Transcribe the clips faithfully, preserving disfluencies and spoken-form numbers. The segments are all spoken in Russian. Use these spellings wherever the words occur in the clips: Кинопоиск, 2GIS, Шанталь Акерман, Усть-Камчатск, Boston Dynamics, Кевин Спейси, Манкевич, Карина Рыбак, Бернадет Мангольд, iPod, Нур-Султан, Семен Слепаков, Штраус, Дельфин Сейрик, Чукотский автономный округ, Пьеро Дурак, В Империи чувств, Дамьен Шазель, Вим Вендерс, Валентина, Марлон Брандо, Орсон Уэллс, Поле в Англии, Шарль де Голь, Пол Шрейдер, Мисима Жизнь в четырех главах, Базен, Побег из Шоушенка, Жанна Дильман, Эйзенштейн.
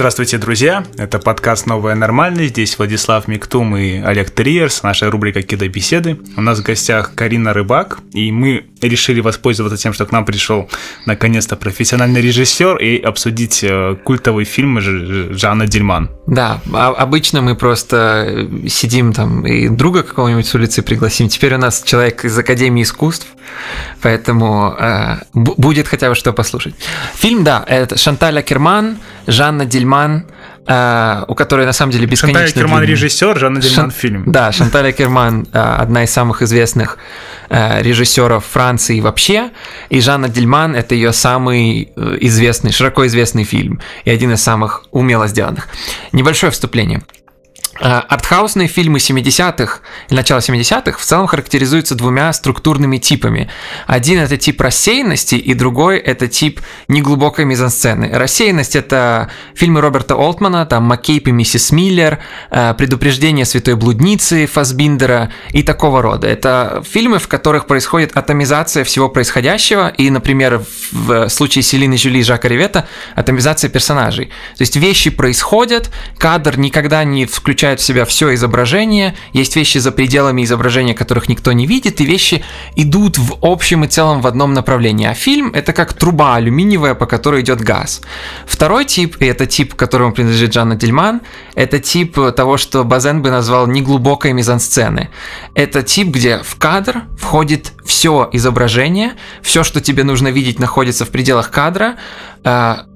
Здравствуйте, друзья! Это подкаст «Новая нормальность». Здесь Владислав Миктум и Олег Триерс, наша рубрика «Кинобеседы». У нас в гостях Карина Рыбак, и мы решили воспользоваться тем, что к нам пришел наконец-то профессиональный режиссер, и обсудить культовый фильм Жанна Дильман. Да, обычно мы просто сидим там и друга какого-нибудь с улицы пригласим. Теперь у нас человек из Академии искусств, поэтому э, будет хотя бы что послушать. Фильм, да, это Шанталь Акерман, Жанна Дильман, э, у которой на самом деле бесконечно... Шанталь Акерман режиссер, Жанна Дильман Шан... фильм. Да, Шанталь Акерман э, одна из самых известных э, режиссеров Франции вообще, и Жанна Дильман — это ее самый известный, широко известный фильм и один из самых умело сделанных. Небольшое вступление. Артхаусные фильмы семидесятых, начала семидесятых, в целом характеризуются двумя структурными типами. Один — это тип рассеянности, и другой — это тип неглубокой мизансцены. Рассеянность — это фильмы Роберта Олтмана, там «Маккейб и миссис Миллер», «Предупреждение святой блудницы» Фассбиндера и такого рода. Это фильмы, в которых происходит атомизация всего происходящего, и, например, в случае Селины Жюли и Жака Риветта атомизация персонажей. То есть вещи происходят, кадр никогда не включает в себя все изображение, есть вещи за пределами изображения, которых никто не видит, и вещи идут в общем и целом в одном направлении. А фильм — это как труба алюминиевая, по которой идет газ. Второй тип, и это тип, которому принадлежит Жанна Дильман, это тип того, что Базен бы назвал неглубокой мизансцены. Это тип, где в кадр входит все изображение, все, что тебе нужно видеть, находится в пределах кадра.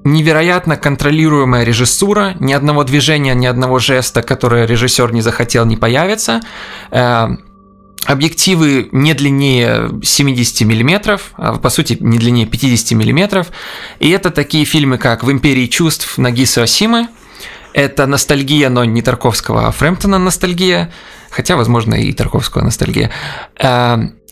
Невероятно контролируемая режиссура, ни одного движения, ни одного жеста, которое режиссер не захотел, не появится. Объективы не длиннее семидесяти миллиметров, по сути, не длиннее пятидесяти миллиметров. И это такие фильмы, как «В империи чувств» Нагису Осимы. Это ностальгия, но не Тарковского, а Фрэмптона ностальгия. Хотя, возможно, и Тарковского ностальгия.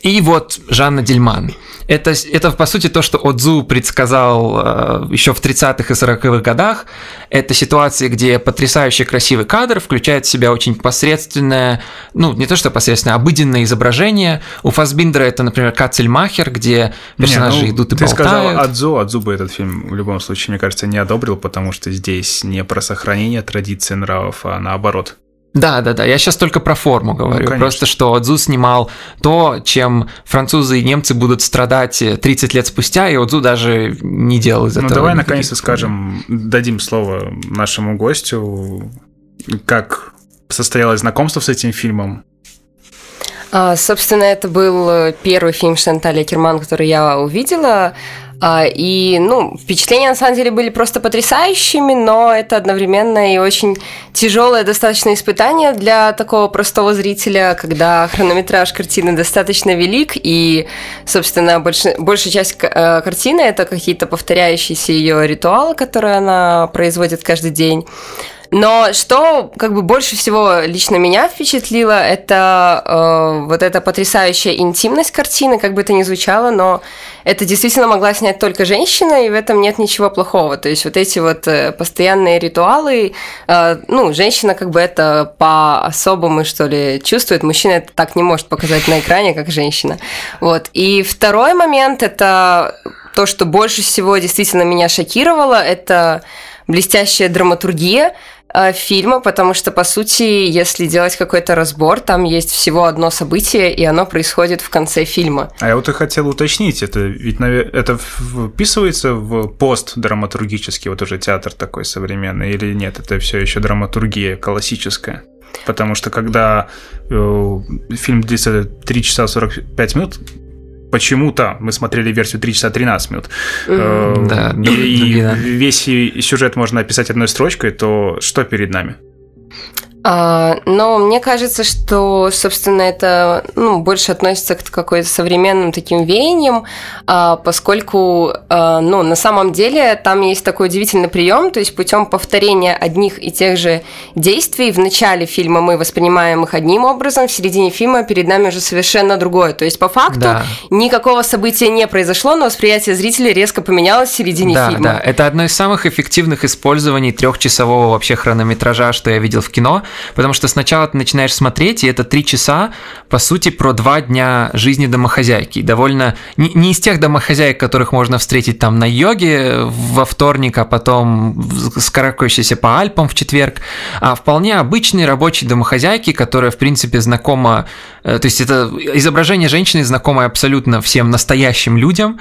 И вот Жанна Дильман. Это, это, по сути, то, что Одзу предсказал э, еще в тридцатых и сороковых годах. Это ситуации, где потрясающе красивый кадр включает в себя очень посредственное, ну, не то что посредственное, обыденное изображение. У Фассбиндера это, например, «Кацельмахер», где персонажи не, ну, идут и ты болтают. Ты сказал Одзу, Одзу бы этот фильм в любом случае, мне кажется, не одобрил, потому что здесь не про сохранение традиций нравов, а наоборот. Да, да, да, я сейчас только про форму говорю, ну, просто что Одзу снимал то, чем французы и немцы будут страдать тридцать лет спустя, и Одзу даже не делал из этого. Ну давай наконец-то скажем, дадим слово нашему гостю, как состоялось знакомство с этим фильмом. А, собственно, это был первый фильм Шанталь Акерман, который я увидела. И, ну, впечатления, на самом деле, были просто потрясающими, но это одновременно и очень тяжелое достаточно испытание для такого простого зрителя, когда хронометраж картины достаточно велик, и, собственно, больш... большая часть картины – это какие-то повторяющиеся ее ритуалы, которые она производит каждый день. Но что как бы больше всего лично меня впечатлило, это э, вот эта потрясающая интимность картины, как бы это ни звучало, но это действительно могла снять только женщина, и в этом нет ничего плохого. То есть вот эти вот постоянные ритуалы, э, ну, женщина как бы это по-особому, что ли, чувствует, мужчина это так не может показать на экране, как женщина. Вот. И второй момент, это то, что больше всего действительно меня шокировало, это блестящая драматургия фильма, потому что, по сути, если делать какой-то разбор, там есть всего одно событие, и оно происходит в конце фильма. А я вот и хотел уточнить, это ведь это вписывается в постдраматургический, вот уже театр такой современный, или нет, это все еще драматургия классическая? Потому что когда э, фильм длится три часа сорок пять минут, почему-то мы смотрели версию три часа тринадцать минут. Mm-hmm. Да, и, да, и да. Весь сюжет можно описать одной строчкой, то что перед нами? А, но мне кажется, что, собственно, это ну, больше относится к какой-то современным таким веяниям, а, поскольку а, ну, на самом деле там есть такой удивительный прием, то есть путем повторения одних и тех же действий в начале фильма мы воспринимаем их одним образом, в середине фильма перед нами уже совершенно другое. То есть по факту да. никакого события не произошло, но восприятие зрителя резко поменялось в середине да, фильма. Да, это одно из самых эффективных использований трехчасового вообще хронометража, что я видел в кино. Потому что сначала ты начинаешь смотреть, и это три часа, по сути, про два дня жизни домохозяйки. Довольно... Не из тех домохозяек, которых можно встретить там на йоге во вторник, а потом скарабкающиеся по Альпам в четверг, а вполне обычные рабочие домохозяйки, которая, в принципе, знакома... То есть это изображение женщины, знакомое абсолютно всем настоящим людям.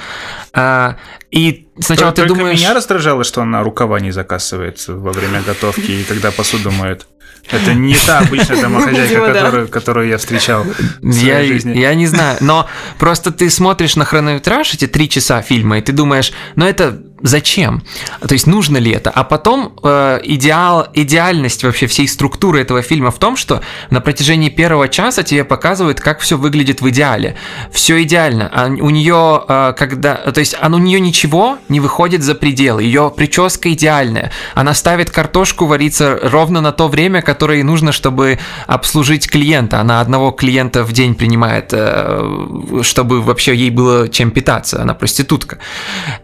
И сначала Только ты думаешь... Меня раздражало, что она рукава не закасывает во время готовки, и когда посуду моет. Это не та обычная домохозяйка, которую, которую я встречал в своей я, жизни. Я не знаю, но просто ты смотришь на хронометраж эти три часа фильма, и ты думаешь, ну это зачем? То есть нужно ли это? А потом э, идеал, идеальность вообще всей структуры этого фильма в том, что на протяжении первого часа тебе показывают, как все выглядит в идеале. Все идеально. А у нее э, когда, то есть а у нее ничего не выходит за пределы. Ее прическа идеальная. Она ставит картошку вариться ровно на то время, которое ей нужно, чтобы обслужить клиента. Она одного клиента в день принимает, э, чтобы вообще ей было чем питаться. Она проститутка.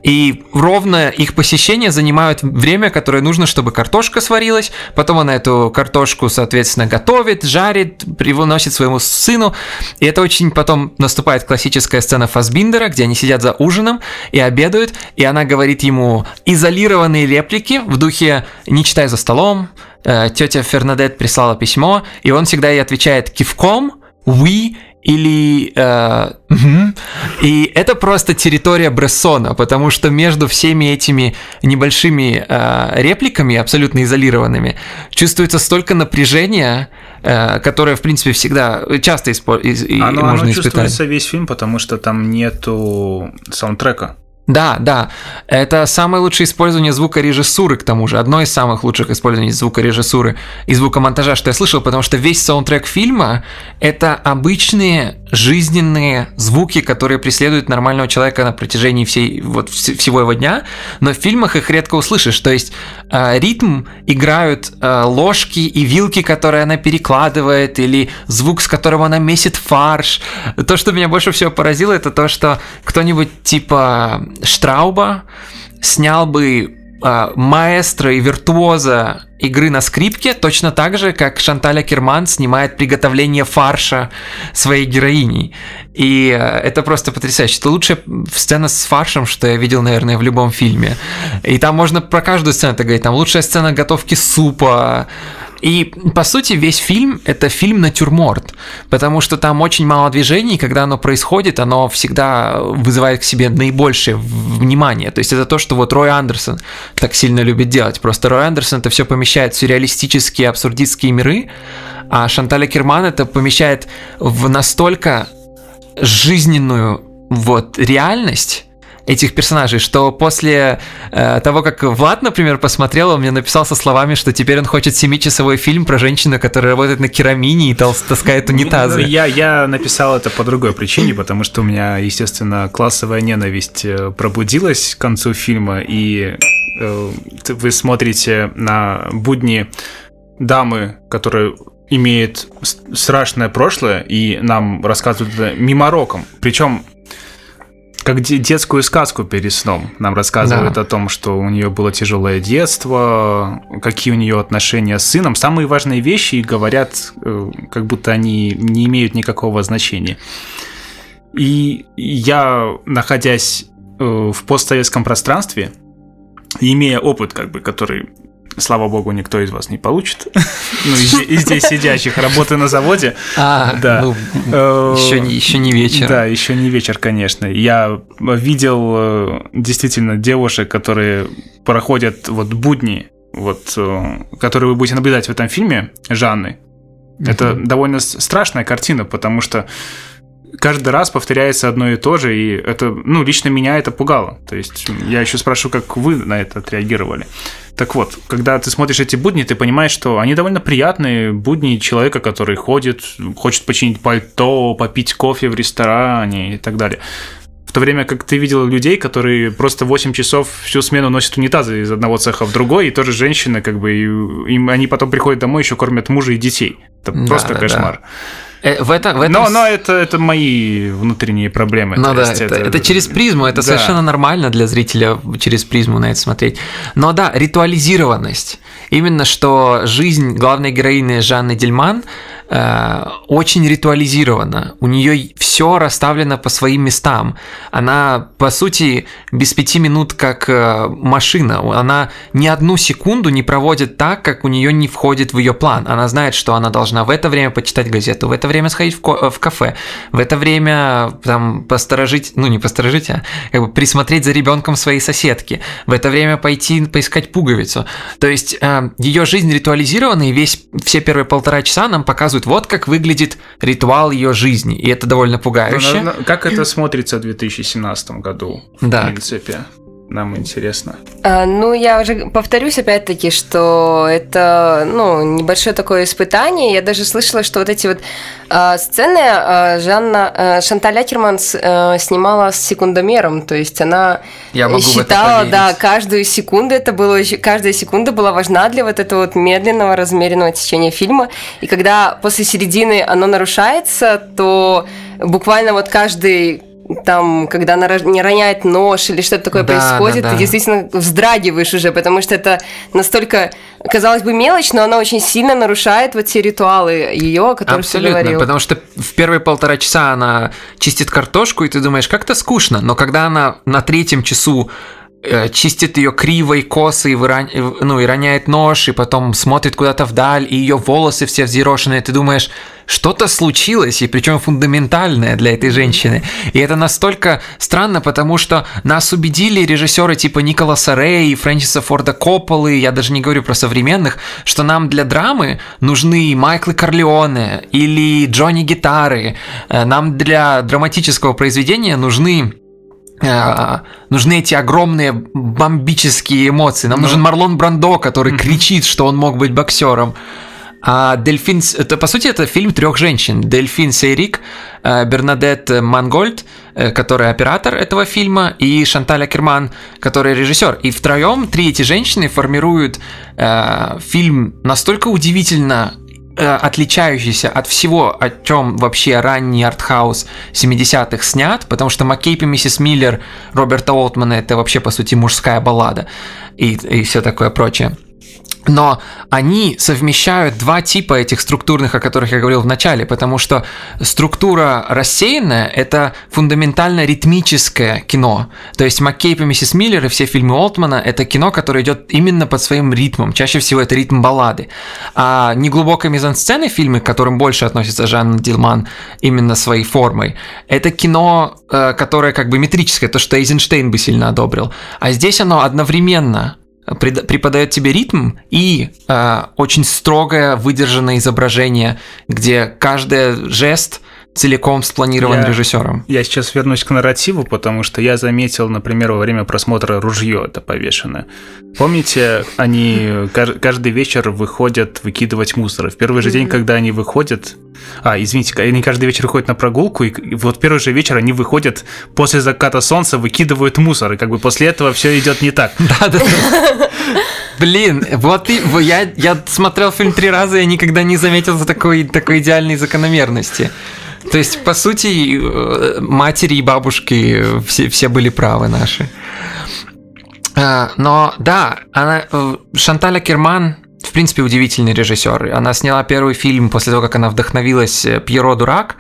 И ровно их посещения занимают время, которое нужно, чтобы картошка сварилась, потом она эту картошку, соответственно, готовит, жарит, приносит своему сыну, и это очень потом наступает классическая сцена Фассбиндера, где они сидят за ужином и обедают, и она говорит ему изолированные реплики в духе «не читай за столом», «тетя Бернадет прислала письмо», и он всегда ей отвечает кивком «we» или... Э, угу. И это просто территория Брессона, потому что между всеми этими небольшими э, репликами, абсолютно изолированными, чувствуется столько напряжения, э, которое, в принципе, всегда часто испо- и, оно, можно оно испытать. Оно чувствуется весь фильм, потому что там нету саундтрека. Да, да, это самое лучшее использование звукорежиссуры, к тому же, одно из самых лучших использований звукорежиссуры и звукомонтажа, что я слышал, потому что весь саундтрек фильма — это обычные жизненные звуки, которые преследуют нормального человека на протяжении всей, вот, всего его дня, но в фильмах их редко услышишь, то есть э, ритм играют э, ложки и вилки, которые она перекладывает, или звук, с которым она месит фарш. То, что меня больше всего поразило, это то, что кто-нибудь типа... Штрауба снял бы э, маэстро и виртуоза игры на скрипке точно так же, как Шанталь Акерман снимает приготовление фарша своей героиней. И э, это просто потрясающе. Это лучшая сцена с фаршем, что я видел, наверное, в любом фильме. И там можно про каждую сцену это говорить. Там лучшая сцена готовки супа. И, по сути, весь фильм — это фильм натюрморт, потому что там очень мало движений, и когда оно происходит, оно всегда вызывает к себе наибольшее внимание. То есть это то, что вот Рой Андерсон так сильно любит делать. Просто Рой Андерсон это все помещает в сюрреалистические, абсурдистские миры, а Шанталь Акерман это помещает в настолько жизненную вот реальность этих персонажей, что после э, того, как Влад, например, посмотрел, он мне написал со словами, что теперь он хочет семичасовой фильм про женщину, которая работает на керамине и таскает унитазы. Я, я написал это по другой причине, потому что у меня, естественно, классовая ненависть пробудилась к концу фильма, и э, вы смотрите на будни дамы, которые... имеют страшное прошлое, и нам рассказывают это мимороком, причем как детскую сказку перед сном. Нам рассказывают да. о том, что у нее было тяжелое детство, какие у нее отношения с сыном. Самые важные вещи говорят, как будто они не имеют никакого значения. И я, находясь в постсоветском пространстве, имея опыт, как бы, который... Слава богу, никто из вас не получит. Ну, из здесь сидящих, работы на заводе. А, да. Еще не вечер. Да, еще не вечер, конечно. Я видел действительно девушек, которые проходят вот будни, вот, которые вы будете наблюдать в этом фильме, Жанны. Это довольно страшная картина, потому что каждый раз повторяется одно и то же, и это, ну, лично меня это пугало. То есть я еще спрошу, как вы на это отреагировали. Так вот, когда ты смотришь эти будни, ты понимаешь, что они довольно приятные будни человека, который ходит, хочет починить пальто, попить кофе в ресторане и так далее. В то время как ты видел людей, которые просто восемь часов всю смену носят унитазы из одного цеха в другой, и тоже женщины, как бы, и, и они потом приходят домой, еще кормят мужа и детей. Это да, просто да, кошмар. Да. В это, в этом... Но, но это, это мои внутренние проблемы. Ну, да, это, это... это через призму, это да. совершенно нормально для зрителя через призму на это смотреть. Но да, ритуализированность. Именно что жизнь главной героини Жанны Дильман э, очень ритуализирована. У нее все расставлено по своим местам. Она, по сути, без пяти минут как э, машина. Она ни одну секунду не проводит так, как у нее не входит в ее план. Она знает, что она должна в это время почитать газету, в это время сходить в, ко- в кафе, в это время там посторожить, ну не посторожить, а как бы присмотреть за ребенком своей соседки, в это время пойти поискать пуговицу. То есть э, ее жизнь ритуализирована, и весь, все первые полтора часа нам показывают, вот как выглядит ритуал ее жизни, и это довольно пугающе. Но, но, как это смотрится в две тысячи семнадцатом году, в да. принципе? Нам интересно. А, ну, я уже повторюсь опять-таки, что это, ну, небольшое такое испытание. Я даже слышала, что вот эти вот а, сцены а, Жанна, а, Шанталь Акерман с, а, снимала с секундомером, то есть она считала, да, каждую секунду, это было, каждая секунда была важна для вот этого вот медленного, размеренного течения фильма, и когда после середины оно нарушается, то буквально вот каждый... Там, когда она не роняет нож или что-то такое да, происходит, да, да. ты действительно вздрагиваешь уже, потому что это настолько, казалось бы, мелочь, но она очень сильно нарушает вот те ритуалы ее, о которых ты говорил. Абсолютно, потому что в первые полтора часа она чистит картошку, и ты думаешь, как-то скучно, но когда она на третьем часу чистит ее криво и косо, и, выран... ну, и роняет нож, и потом смотрит куда-то вдаль, и ее волосы все взъерошенные, ты думаешь, что-то случилось, и причем фундаментальное для этой женщины. И это настолько странно, потому что нас убедили режиссеры типа Николаса Рей, Фрэнсиса Форда Копполы, я даже не говорю про современных, что нам для драмы нужны Майкл Корлеоне или Джонни Гитары. Нам для драматического произведения нужны Э, нужны эти огромные бомбические эмоции. Нам ну. нужен Марлон Брандо, который mm-hmm. кричит, что он мог быть боксером. А Дельфин... Это, по сути, это фильм трех женщин. Дельфин Сейрик, э, Бернадет Мангольд, э, которая оператор этого фильма, и Шанталь Акерман, которая режиссер. И втроем три эти женщины формируют э, фильм настолько удивительно э, отличающийся от всего, о чем вообще ранний артхаус семидесятых снят, потому что «Маккейб и миссис Миллер» Роберта Олтмана — это вообще, по сути, мужская баллада и, и все такое прочее. Но они совмещают два типа этих структурных, о которых я говорил в начале, потому что структура рассеянная — это фундаментально ритмическое кино. То есть «Маккейб и миссис Миллер» и все фильмы Олтмана — это кино, которое идет именно под своим ритмом. Чаще всего это ритм баллады. А неглубокая мизансцена фильмы, к которым больше относится Жанна Дильман именно своей формой, это кино, которое как бы метрическое, то, что Эйзенштейн бы сильно одобрил. А здесь оно одновременно преподает тебе ритм и э, очень строгое выдержанное изображение, где каждый жест целиком спланирован я, режиссером. Я сейчас вернусь к нарративу, потому что я заметил, например, во время просмотра «Ружье» это повешено. Помните, они каждый вечер выходят выкидывать мусор. В первый же день, когда они выходят... А, извините, они каждый вечер ходят на прогулку, и вот первый же вечер они выходят после заката солнца, выкидывают мусор, и как бы после этого все идет не так. Да-да-да. Блин, вот и, я, я смотрел фильм три раза, и я никогда не заметил такой, такой идеальной закономерности. То есть, по сути, матери и бабушки все, все были правы наши. Но да, она, Шанталь Акерман, в принципе, удивительный режиссер. Она сняла первый фильм после того, как она вдохновилась «Пьеро Дурак»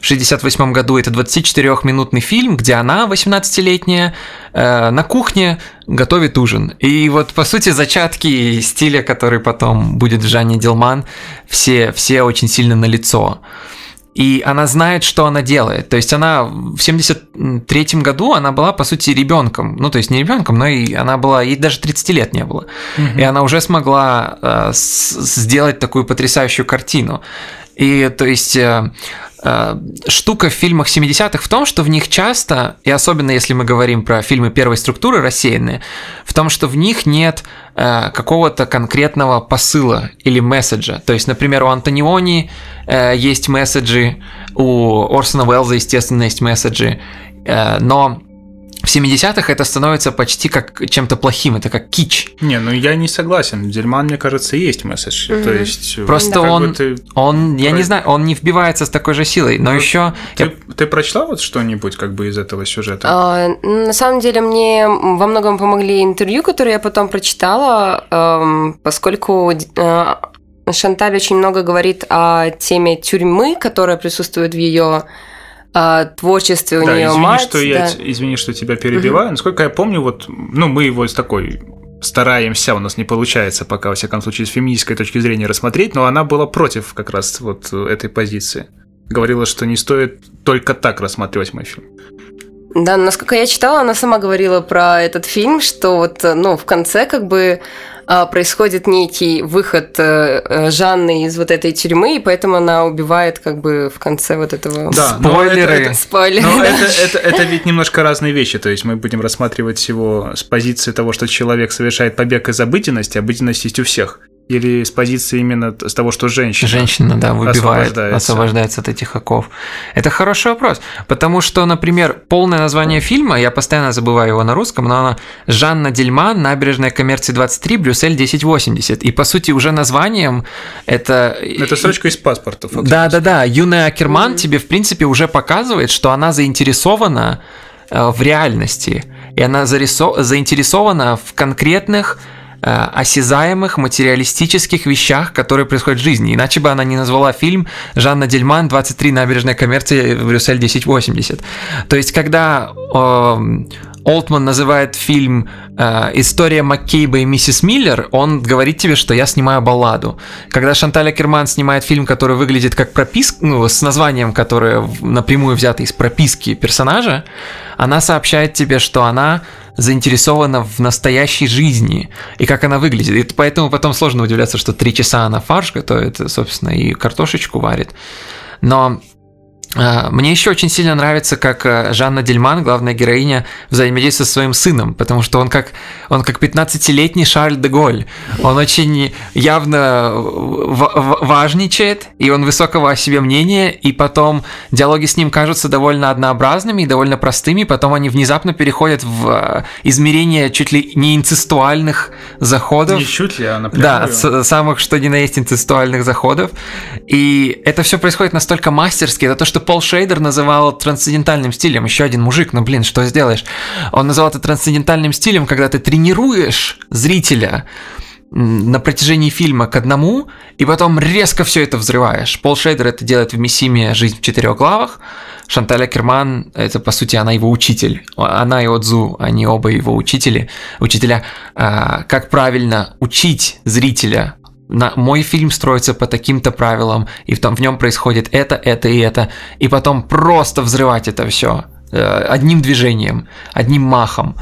в шестьдесят восьмом году. Это двадцатичетырёхминутный фильм, где она, восемнадцатилетняя, на кухне готовит ужин. И вот, по сути, зачатки стиля, который потом будет в Жанне Дильман, все, все очень сильно налицо. И она знает, что она делает. То есть она в семьдесят третьем году она была, по сути, ребенком. Ну, то есть не ребенком, но и она была, ей даже тридцати лет не было. Mm-hmm. И она уже смогла э, с- сделать такую потрясающую картину. И то есть э, э, штука в фильмах семидесятых в том, что в них часто, и особенно если мы говорим про фильмы первой структуры рассеянные, в том, что в них нет э, какого-то конкретного посыла или месседжа. То есть, например, у Антониони э, есть месседжи, у Орсона Уэллза, естественно, есть месседжи, э, но в семидесятых это становится почти как чем-то плохим, это как кич. Не, ну я не согласен. Дильман, мне кажется, есть месседж. Mm-hmm. То есть просто да. он, ты... он, я Про... не знаю, он не вбивается с такой же силой. Но ну, еще ты, я... ты прочла вот что-нибудь как бы из этого сюжета? А, на самом деле мне во многом помогли интервью, которые я потом прочитала, поскольку Шанталь очень много говорит о теме тюрьмы, которая присутствует в ее творчестве, у да, нее извини, мать. Что да. я, извини, что тебя перебиваю. Угу. Насколько я помню, вот, ну, мы его с такой стараемся, у нас не получается пока, во всяком случае, с феминистской точки зрения рассмотреть, но она была против как раз вот этой позиции. Говорила, что не стоит только так рассматривать мой фильм. Да, насколько я читала, она сама говорила про этот фильм, что вот, ну, в конце как бы происходит некий выход Жанны из вот этой тюрьмы, и поэтому она убивает как бы в конце вот этого... Да, спойлеры! Это, это, Спойлеры, но да. это, это, это ведь немножко разные вещи, то есть мы будем рассматривать его с позиции того, что человек совершает побег из обыденности, а обыденность есть у всех. Или с позиции именно с того, что женщина, женщина да, выбивает, освобождается. освобождается от этих оков. Это хороший вопрос, потому что, например, полное название фильма, я постоянно забываю его на русском, но оно «Жанна Дильман. Набережная Коммерции двадцать три, Брюссель тысяча восемьдесят». И, по сути, уже названием это… Это строчка из паспорта. Да-да-да, юная Акерман mm-hmm. тебе, в принципе, уже показывает, что она заинтересована э, в реальности. И она зарисо... заинтересована в конкретных… осязаемых материалистических вещах, которые происходят в жизни. Иначе бы она не назвала фильм «Жанна Дильман. двадцать три. Набережная Коммерции. Брюссель тысяча восемьдесят». То есть, когда э, Олтман называет фильм э, «История Маккейба и миссис Миллер», он говорит тебе, что я снимаю балладу. Когда Шанталь Акерман снимает фильм, который выглядит как прописка, ну, с названием, которое напрямую взято из прописки персонажа, она сообщает тебе, что она заинтересована в настоящей жизни и как она выглядит. И поэтому потом сложно удивляться, что три часа она фарш готовит, собственно, и картошечку варит. Но э, мне еще очень сильно нравится, как Жанна Дильман, главная героиня, взаимодействует со своим сыном, потому что он как, он как пятнадцатилетний Шарль де Голь. Он очень явно в- в- важничает, и он высокого о себе мнения, и потом диалоги с ним кажутся довольно однообразными и довольно простыми, потом они внезапно переходят в измерение чуть ли не инцестуальных заходов. Не чуть ли, а напрямую. Да, с- самых что ни на есть инцестуальных заходов. И это все происходит настолько мастерски. Это то, что Пол Шейдер называл трансцендентальным стилем. Еще один мужик, ну блин, что сделаешь? Он называл это трансцендентальным стилем, когда ты тренируешь зрителя на протяжении фильма к одному, и потом резко все это взрываешь. Пол Шейдер это делает в «Мисиме. Жизнь в четырех главах». Шанталь Акерман, это, по сути, она его учитель. Она и Одзу, они оба его учители, учителя. Как правильно учить зрителя. На, мой фильм строится по таким-то правилам, и в, том, в нем происходит это, это и это. И потом просто взрывать это все одним движением, одним махом.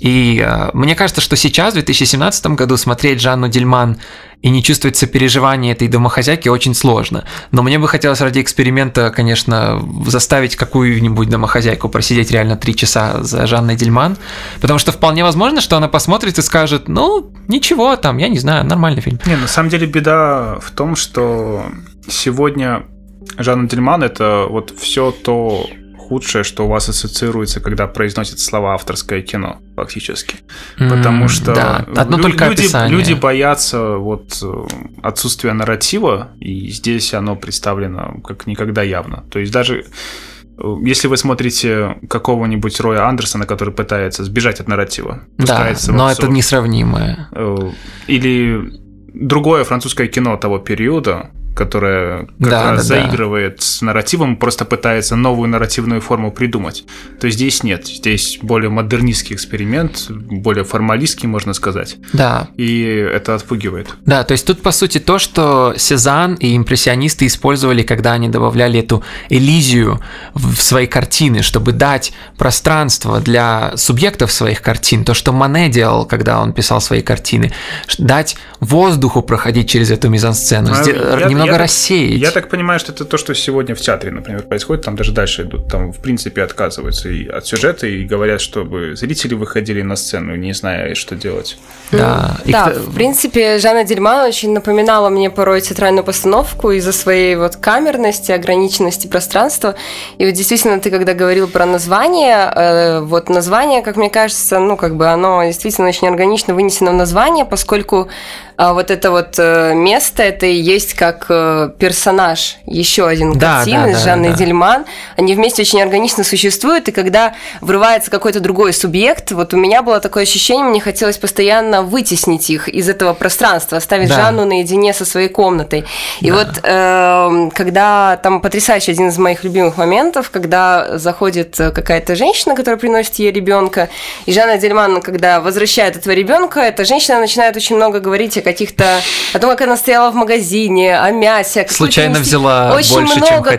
И э, мне кажется, что сейчас, в две тысячи семнадцатом году, смотреть Жанну Дильман и не чувствовать сопереживания этой домохозяйки очень сложно. Но мне бы хотелось ради эксперимента, конечно, заставить какую-нибудь домохозяйку просидеть реально три часа за Жанной Дильман, потому что вполне возможно, что она посмотрит и скажет, ну, ничего там, я не знаю, нормальный фильм. Не, на самом деле беда в том, что сегодня Жанна Дильман – это вот все то... худшее, что у вас ассоциируется, когда произносят слова «авторское кино», фактически. Mm, Потому что да. Одно лю- только люди, люди боятся вот отсутствия нарратива, и здесь оно представлено как никогда явно. То есть даже если вы смотрите какого-нибудь Роя Андерсона, который пытается сбежать от нарратива, да, но это несравнимое. Или другое французское кино того периода, которая как да, раз да, заигрывает да. с нарративом, просто пытается новую нарративную форму придумать. То есть здесь нет. Здесь более модернистский эксперимент, более формалистский, можно сказать. Да. И это отпугивает. Да, то есть тут, по сути, то, что Сезанн и импрессионисты использовали, когда они добавляли эту элизию в свои картины, чтобы дать пространство для субъектов своих картин, то, что Мане делал, когда он писал свои картины, дать воздуху проходить через эту мизансцену, а, сделать... немного я рассеять. Так, я так понимаю, что это то, что сегодня в театре, например, происходит. Там даже дальше идут, там в принципе отказываются и от сюжета и говорят, чтобы зрители выходили на сцену, не зная, что делать. Да, ну, да кто... в принципе, Жанна Дильман очень напоминала мне порой театральную постановку из-за своей вот камерности, ограниченности пространства. И вот действительно, ты когда говорил про название, э, вот название, как мне кажется, ну как бы оно действительно очень органично вынесено в название, поскольку э, вот это вот э, место, это и есть как э, персонаж еще один да, картины да, с Жанной да, Дильман. Да. Они вместе очень органично существуют, и когда врывается какой-то другой субъект, вот у меня было такое ощущение, мне хотелось постоянно вытеснить их из этого пространства, оставить да. Жанну наедине со своей комнатой. И да. вот э, когда там потрясающий один из моих любимых моментов, когда заходит какая-то женщина, которая приносит ей ребенка, и Жанна Дильман, когда возвращает этого ребенка, эта женщина начинает очень много говорить о каких-то, о том, как она стояла в магазине, о мясе. Случайно взяла очень больше, чем хотела. Очень много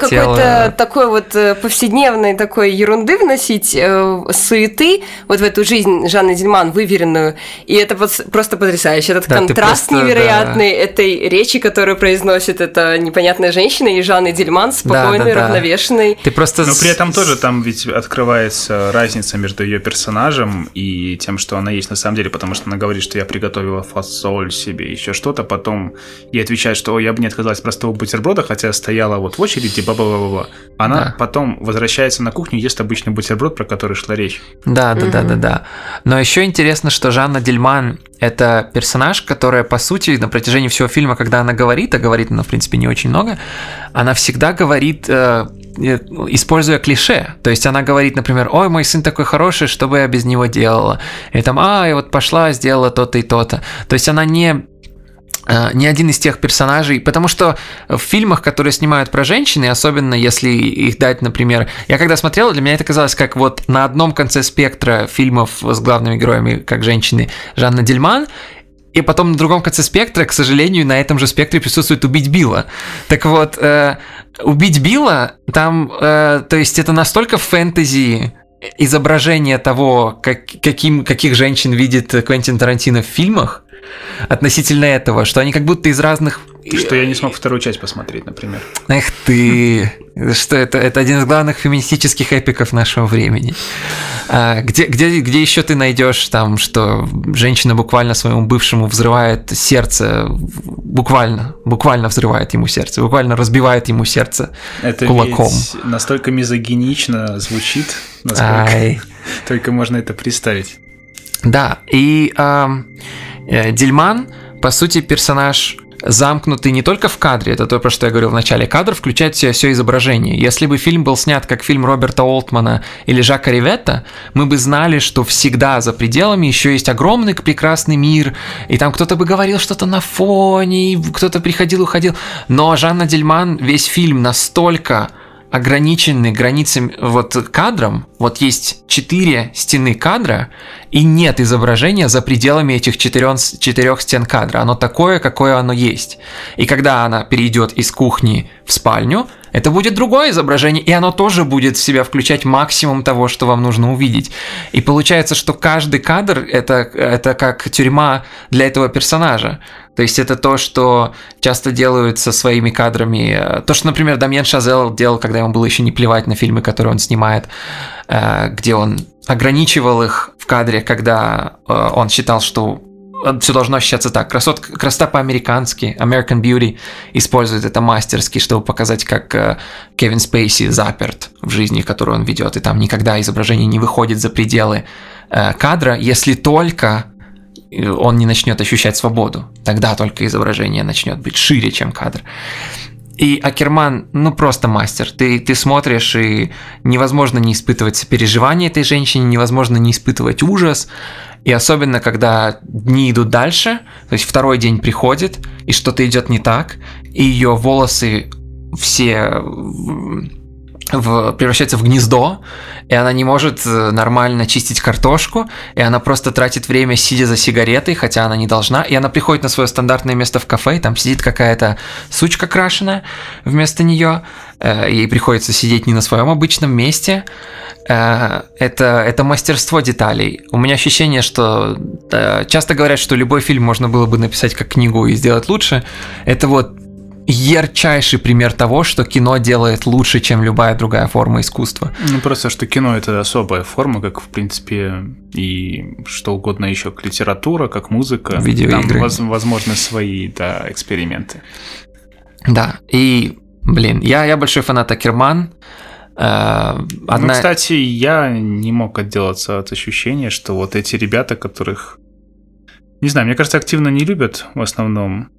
какой-то такой вот повседневной такой ерунды вносить, э, суеты вот в эту жизнь Жанны Дильман выверенную, и это просто потрясающе, этот да, контраст просто, невероятный да. этой речи, которую произносит эта непонятная женщина и Жанна Дильман, спокойный, да, да, да. равновешенный. Ты просто... Но при этом тоже там ведь открывается разница между ее персонажем и тем, что она есть на самом деле, потому что она говорит, что я приготовила фасоль себе, еще что-то, потом ей отвечает, что я бы не отказалась от простого бутерброда, хотя стояла вот в очереди, бла-бла-бла-бла. Она да. потом возвращается на кухню, ест обычный бутерброд, про который шла речь. Да, да, mm-hmm. да, да, да. Но еще интересно, что Жанна Дильман – это персонаж, которая, по сути, на протяжении всего фильма, когда она говорит, а говорит она, в принципе, не очень много, она всегда говорит... Э- используя клише. То есть она говорит, например, «Ой, мой сын такой хороший, что бы я без него делала?» Или там «А, я вот пошла, сделала то-то и то-то». То есть она не... ни один из тех персонажей, потому что в фильмах, которые снимают про женщины, особенно если их дать, например, я когда смотрел, для меня это казалось как вот на одном конце спектра фильмов с главными героями, как женщины, Жанна Дильман, и потом на другом конце спектра, к сожалению, на этом же спектре присутствует «Убить Билла». Так вот, э, «Убить Билла», там, э, то есть это настолько фэнтези изображение того, как, каким, каких женщин видит Квентин Тарантино в фильмах, относительно этого, что они как будто из разных... Что я не смог вторую часть посмотреть, например. Эх ты! Что это, это один из главных феминистических эпиков нашего времени. А, где, где, где еще ты найдешь там, что женщина буквально своему бывшему взрывает сердце, буквально, буквально взрывает ему сердце, буквально разбивает ему сердце это кулаком. Это настолько мизогинично звучит, насколько Ай. Только можно это представить. Да, и э, Дильман, по сути, персонаж замкнутый не только в кадре, это то, про что я говорил в начале, кадр включает в себя все изображение. Если бы фильм был снят как фильм Роберта Олтмана или Жака Риветта, мы бы знали, что всегда за пределами еще есть огромный прекрасный мир, и там кто-то бы говорил что-то на фоне, кто-то приходил, уходил. Но Жанна Дильман весь фильм настолько... ограничены границами, вот кадром, вот есть четыре стены кадра, и нет изображения за пределами этих четырех, четырех стен кадра. Оно такое, какое оно есть. И когда она перейдет из кухни в спальню, это будет другое изображение, и оно тоже будет в себя включать максимум того, что вам нужно увидеть. И получается, что каждый кадр это, это как тюрьма для этого персонажа. То есть это то, что часто делают со своими кадрами. То, что, например, Дамьен Шазель делал, когда ему было еще не плевать на фильмы, которые он снимает, где он ограничивал их в кадре, когда он считал, что все должно ощущаться так. Красотка, красота по-американски, American Beauty, использует это мастерски, чтобы показать, как Кевин Спейси заперт в жизни, которую он ведет, и там никогда изображение не выходит за пределы кадра, если только он не начнет ощущать свободу. Тогда только изображение начнет быть шире, чем кадр. И Акерман, ну просто мастер. Ты, ты смотришь, и невозможно не испытывать сопереживание этой женщине, невозможно не испытывать ужас. И особенно, когда дни идут дальше, то есть второй день приходит, и что-то идет не так, и ее волосы все в, превращаются в гнездо, и она не может нормально чистить картошку, и она просто тратит время, сидя за сигаретой, хотя она не должна, и она приходит на свое стандартное место в кафе, и там сидит какая-то сучка крашеная вместо нее, ей приходится сидеть не на своем обычном месте. Это, это мастерство деталей. У меня ощущение, что часто говорят, что любой фильм можно было бы написать как книгу и сделать лучше. Это вот ярчайший пример того, что кино делает лучше, чем любая другая форма искусства. Ну, просто что кино — это особая форма, как, в принципе, и что угодно еще, как литература, как музыка. Видеоигры. Там, возможно, свои, да, эксперименты. Да, и, блин, я, я большой фанат Акерман. Одна... Ну, кстати, я не мог отделаться от ощущения, что вот эти ребята, которых, не знаю, мне кажется, активно не любят в основном,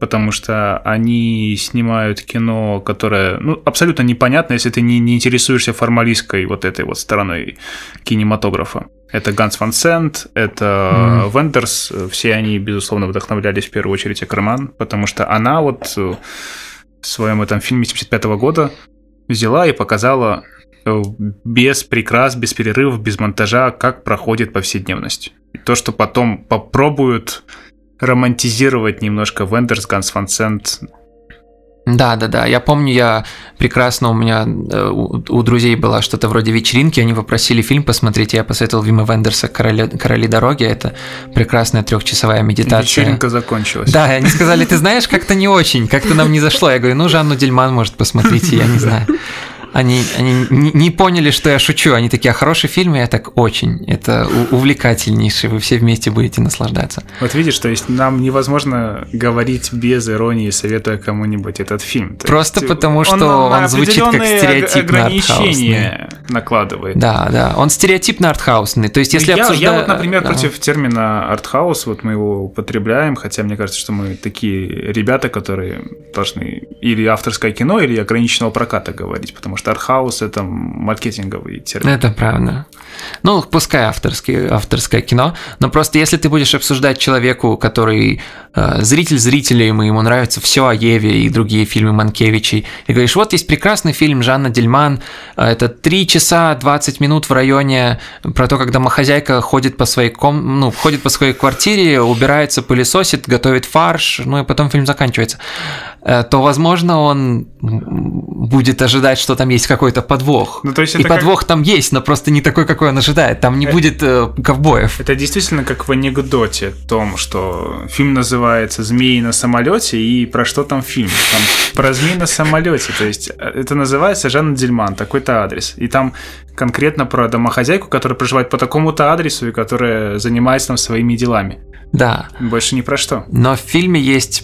потому что они снимают кино, которое, ну, абсолютно непонятно, если ты не, не интересуешься формалистской вот этой вот стороной кинематографа. Это Ганс Ван Сент, это mm-hmm. Вендерс, все они, безусловно, вдохновлялись в первую очередь Акерман, потому что она вот в своем этом фильме семьдесят пятого года взяла и показала без прикрас, без перерывов, без монтажа, как проходит повседневность. И то, что потом попробуют романтизировать немножко Вендерс, Ганс Ван Сент. Да, да, да. Я помню, я прекрасно, у меня у, у друзей было что-то вроде вечеринки, они попросили фильм посмотреть, я посоветовал Вима Вендерса «Короли, короли дороги». Это прекрасная трехчасовая медитация. Вечеринка закончилась. Да, они сказали, ты знаешь, как-то не очень, как-то нам не зашло. Я говорю, ну, Жанну Дильман, может, посмотрите, я не знаю. Они, они не поняли, что я шучу. Они такие, а хороший фильм, и я так, очень. Это увлекательнейший, вы все вместе будете наслаждаться. Вот видишь, то есть нам невозможно говорить без иронии, советуя кому-нибудь этот фильм. То Просто есть, потому, он, что он звучит как стереотипно артхаусный. Накладывает. Да, да, он стереотипно артхаусный. То есть, если я, обсуждаю... я вот, например, да. против термина артхаус, вот мы его употребляем, хотя мне кажется, что мы такие ребята, которые должны или авторское кино, или ограниченного проката говорить, потому что артхаус — это маркетинговый термин. Это правда. Ну, пускай авторский, авторское кино, но просто если ты будешь обсуждать человеку, который э, зритель зрителей, ему нравится все о Еве и другие фильмы Манкевичей, и говоришь, вот есть прекрасный фильм Жанна Дильман, это три часа двадцать минут в районе про то, как домохозяйка ходит по своей, ком... ну, ходит по своей квартире, убирается, пылесосит, готовит фарш, ну и потом фильм заканчивается, э, то, возможно, он будет ожидать, что там есть какой-то подвох. Ну, то есть и подвох как... там есть, но просто не такой, какой он ожидает. Там не это... будет э, ковбоев. Это действительно как в анекдоте о том, что фильм называется «Змеи на самолете», и про что там фильм? Там про змеи на самолете. То есть это называется Жанна Дильман, такой-то адрес. И там конкретно про домохозяйку, которая проживает по такому-то адресу и которая занимается там своими делами. Да. Больше ни про что. Но в фильме есть,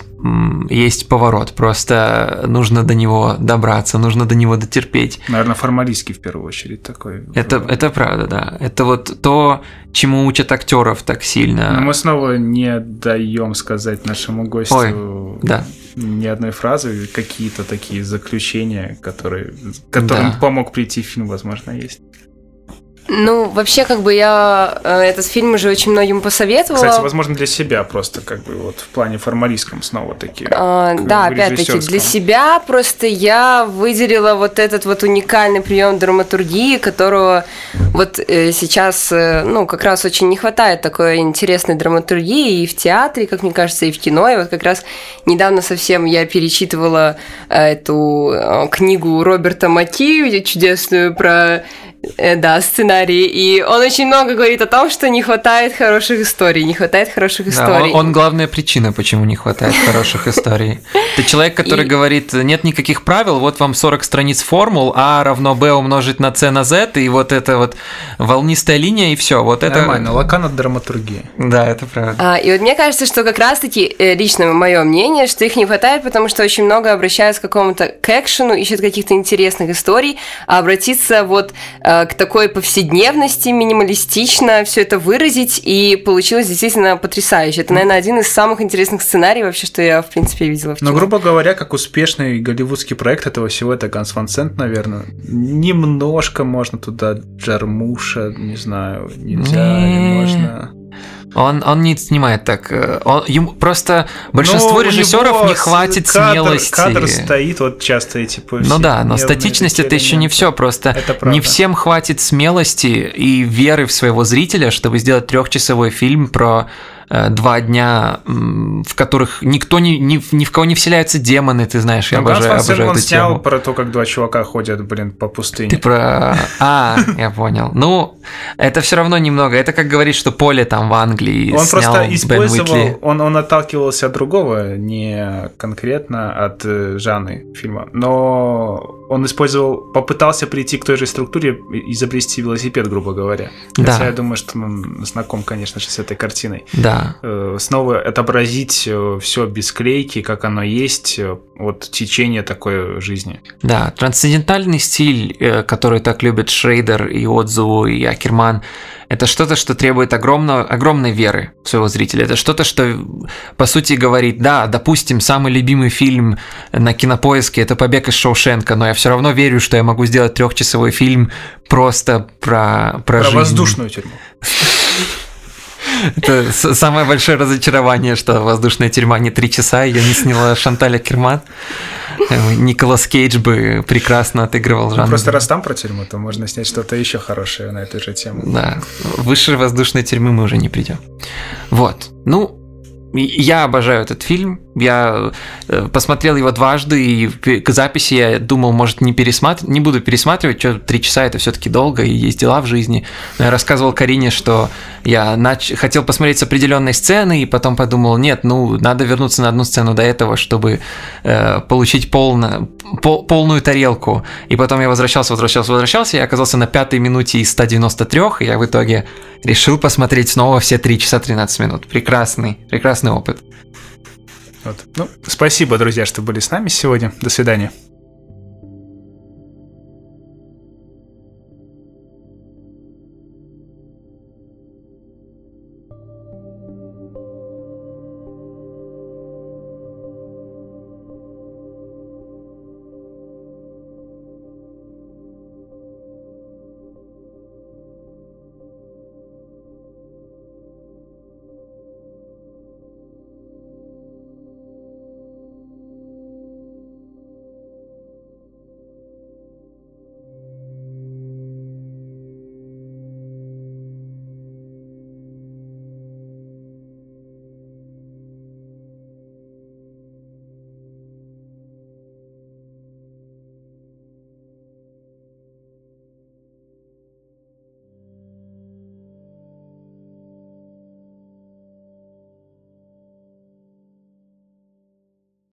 есть поворот, просто нужно до него добраться, нужно до него дотерпеть. Наверное, формалистский в первую очередь такой. Это, это правда, да. Это вот то, чему учат актеров так сильно. Но мы снова не даем сказать нашему гостю Ой, да. ни одной фразы, какие-то такие заключения, которые, которым да. помог прийти фильм, возможно, есть. Ну, вообще, как бы я э, этот фильм уже очень многим посоветовала. Кстати, возможно, для себя просто, как бы, вот в плане формалистском снова-таки. А, да, опять-таки, для себя просто я выделила вот этот вот уникальный прием драматургии, которого вот э, сейчас, э, ну, как раз очень не хватает такой интересной драматургии и в театре, как мне кажется, и в кино. И вот как раз недавно совсем я перечитывала эту э, книгу Роберта Маккейбе, чудесную, про... Да, сценарий. И он очень много говорит о том, что не хватает хороших историй. Не хватает хороших да, историй. Он, он главная причина, почему не хватает хороших историй. Это человек, который говорит, нет никаких правил, вот вам сорок страниц формул, А равно Б умножить на С на Z, и вот это вот волнистая линия, и все. Вот это... Нормально, лакан от драматургии. Да, это правда. А, и вот мне кажется, что как раз-таки, лично мое мнение, что их не хватает, потому что очень много обращаются к какому-то к экшену, ищут каких-то интересных историй, а обратиться вот... к такой повседневности, минималистично все это выразить, и получилось действительно потрясающе. Это, наверное, один из самых интересных сценариев вообще, что я, в принципе, видела в кино. Но, грубо говоря, как успешный голливудский проект этого всего, это Ганс Ван Сент, наверное. Немножко можно туда Джармуша, не знаю, нельзя, не можно... Он, он не снимает так. Он, ему просто большинство но режиссеров не хватит кадр, смелости. Кадр стоит, вот часто эти типа, Ну да, но статичность это еще не все. Просто не всем хватит смелости и веры в своего зрителя, чтобы сделать трехчасовой фильм про два дня, в которых никто не, ни, ни в кого не вселяются демоны, ты знаешь, я ну, обожаю, Ганс Ван Сент, обожаю эту снял тему. Про то, как два чувака ходят, блин, по пустыне. Ты про... А, я понял. Ну, это все равно немного. Это как говорит, что поле там в Англии он снял Бен Уитли. Он просто использовал, он, он отталкивался от другого, не конкретно от Жанны фильма, но... Он использовал, попытался прийти к той же структуре, изобрести велосипед, грубо говоря. Да. Хотя я думаю, что он знаком, конечно же, с этой картиной. Да. Снова отобразить все без склейки, как оно есть, вот течение такой жизни. Да, трансцендентальный стиль, который так любят Шейдер и Одзу и Акерман, это что-то, что требует огромного, огромной веры своего зрителя. Это что-то, что, по сути, говорит, да, допустим, самый любимый фильм на Кинопоиске – это «Побег из Шоушенка», но я все равно верю, что я могу сделать трехчасовой фильм просто про, про, про жизнь. Про воздушную тюрьму. Это самое большое разочарование, что «Воздушная тюрьма» не три часа, ее не сняла Шанталь Акерман. Николас Кейдж бы прекрасно отыгрывал жанр. Ну, просто раз там про тюрьму, то можно снять что-то еще хорошее на эту же тему. Да, выше воздушной тюрьмы мы уже не придем. Вот, ну, я обожаю этот фильм. Я посмотрел его дважды, и к записи я думал, может, не пересматр... не буду пересматривать, что три часа это все-таки долго, и есть дела в жизни. Но я рассказывал Карине, что я нач... хотел посмотреть с определенной сцены, и потом подумал, нет, ну, надо вернуться на одну сцену до этого, чтобы э, получить полно... Пол... полную тарелку. И потом я возвращался, возвращался, возвращался, и оказался на пятой минуте из ста девяноста трёх, и я в итоге решил посмотреть снова все три часа тринадцать минут. Прекрасный, прекрасный опыт. Вот. Ну, спасибо, друзья, что были с нами сегодня. До свидания.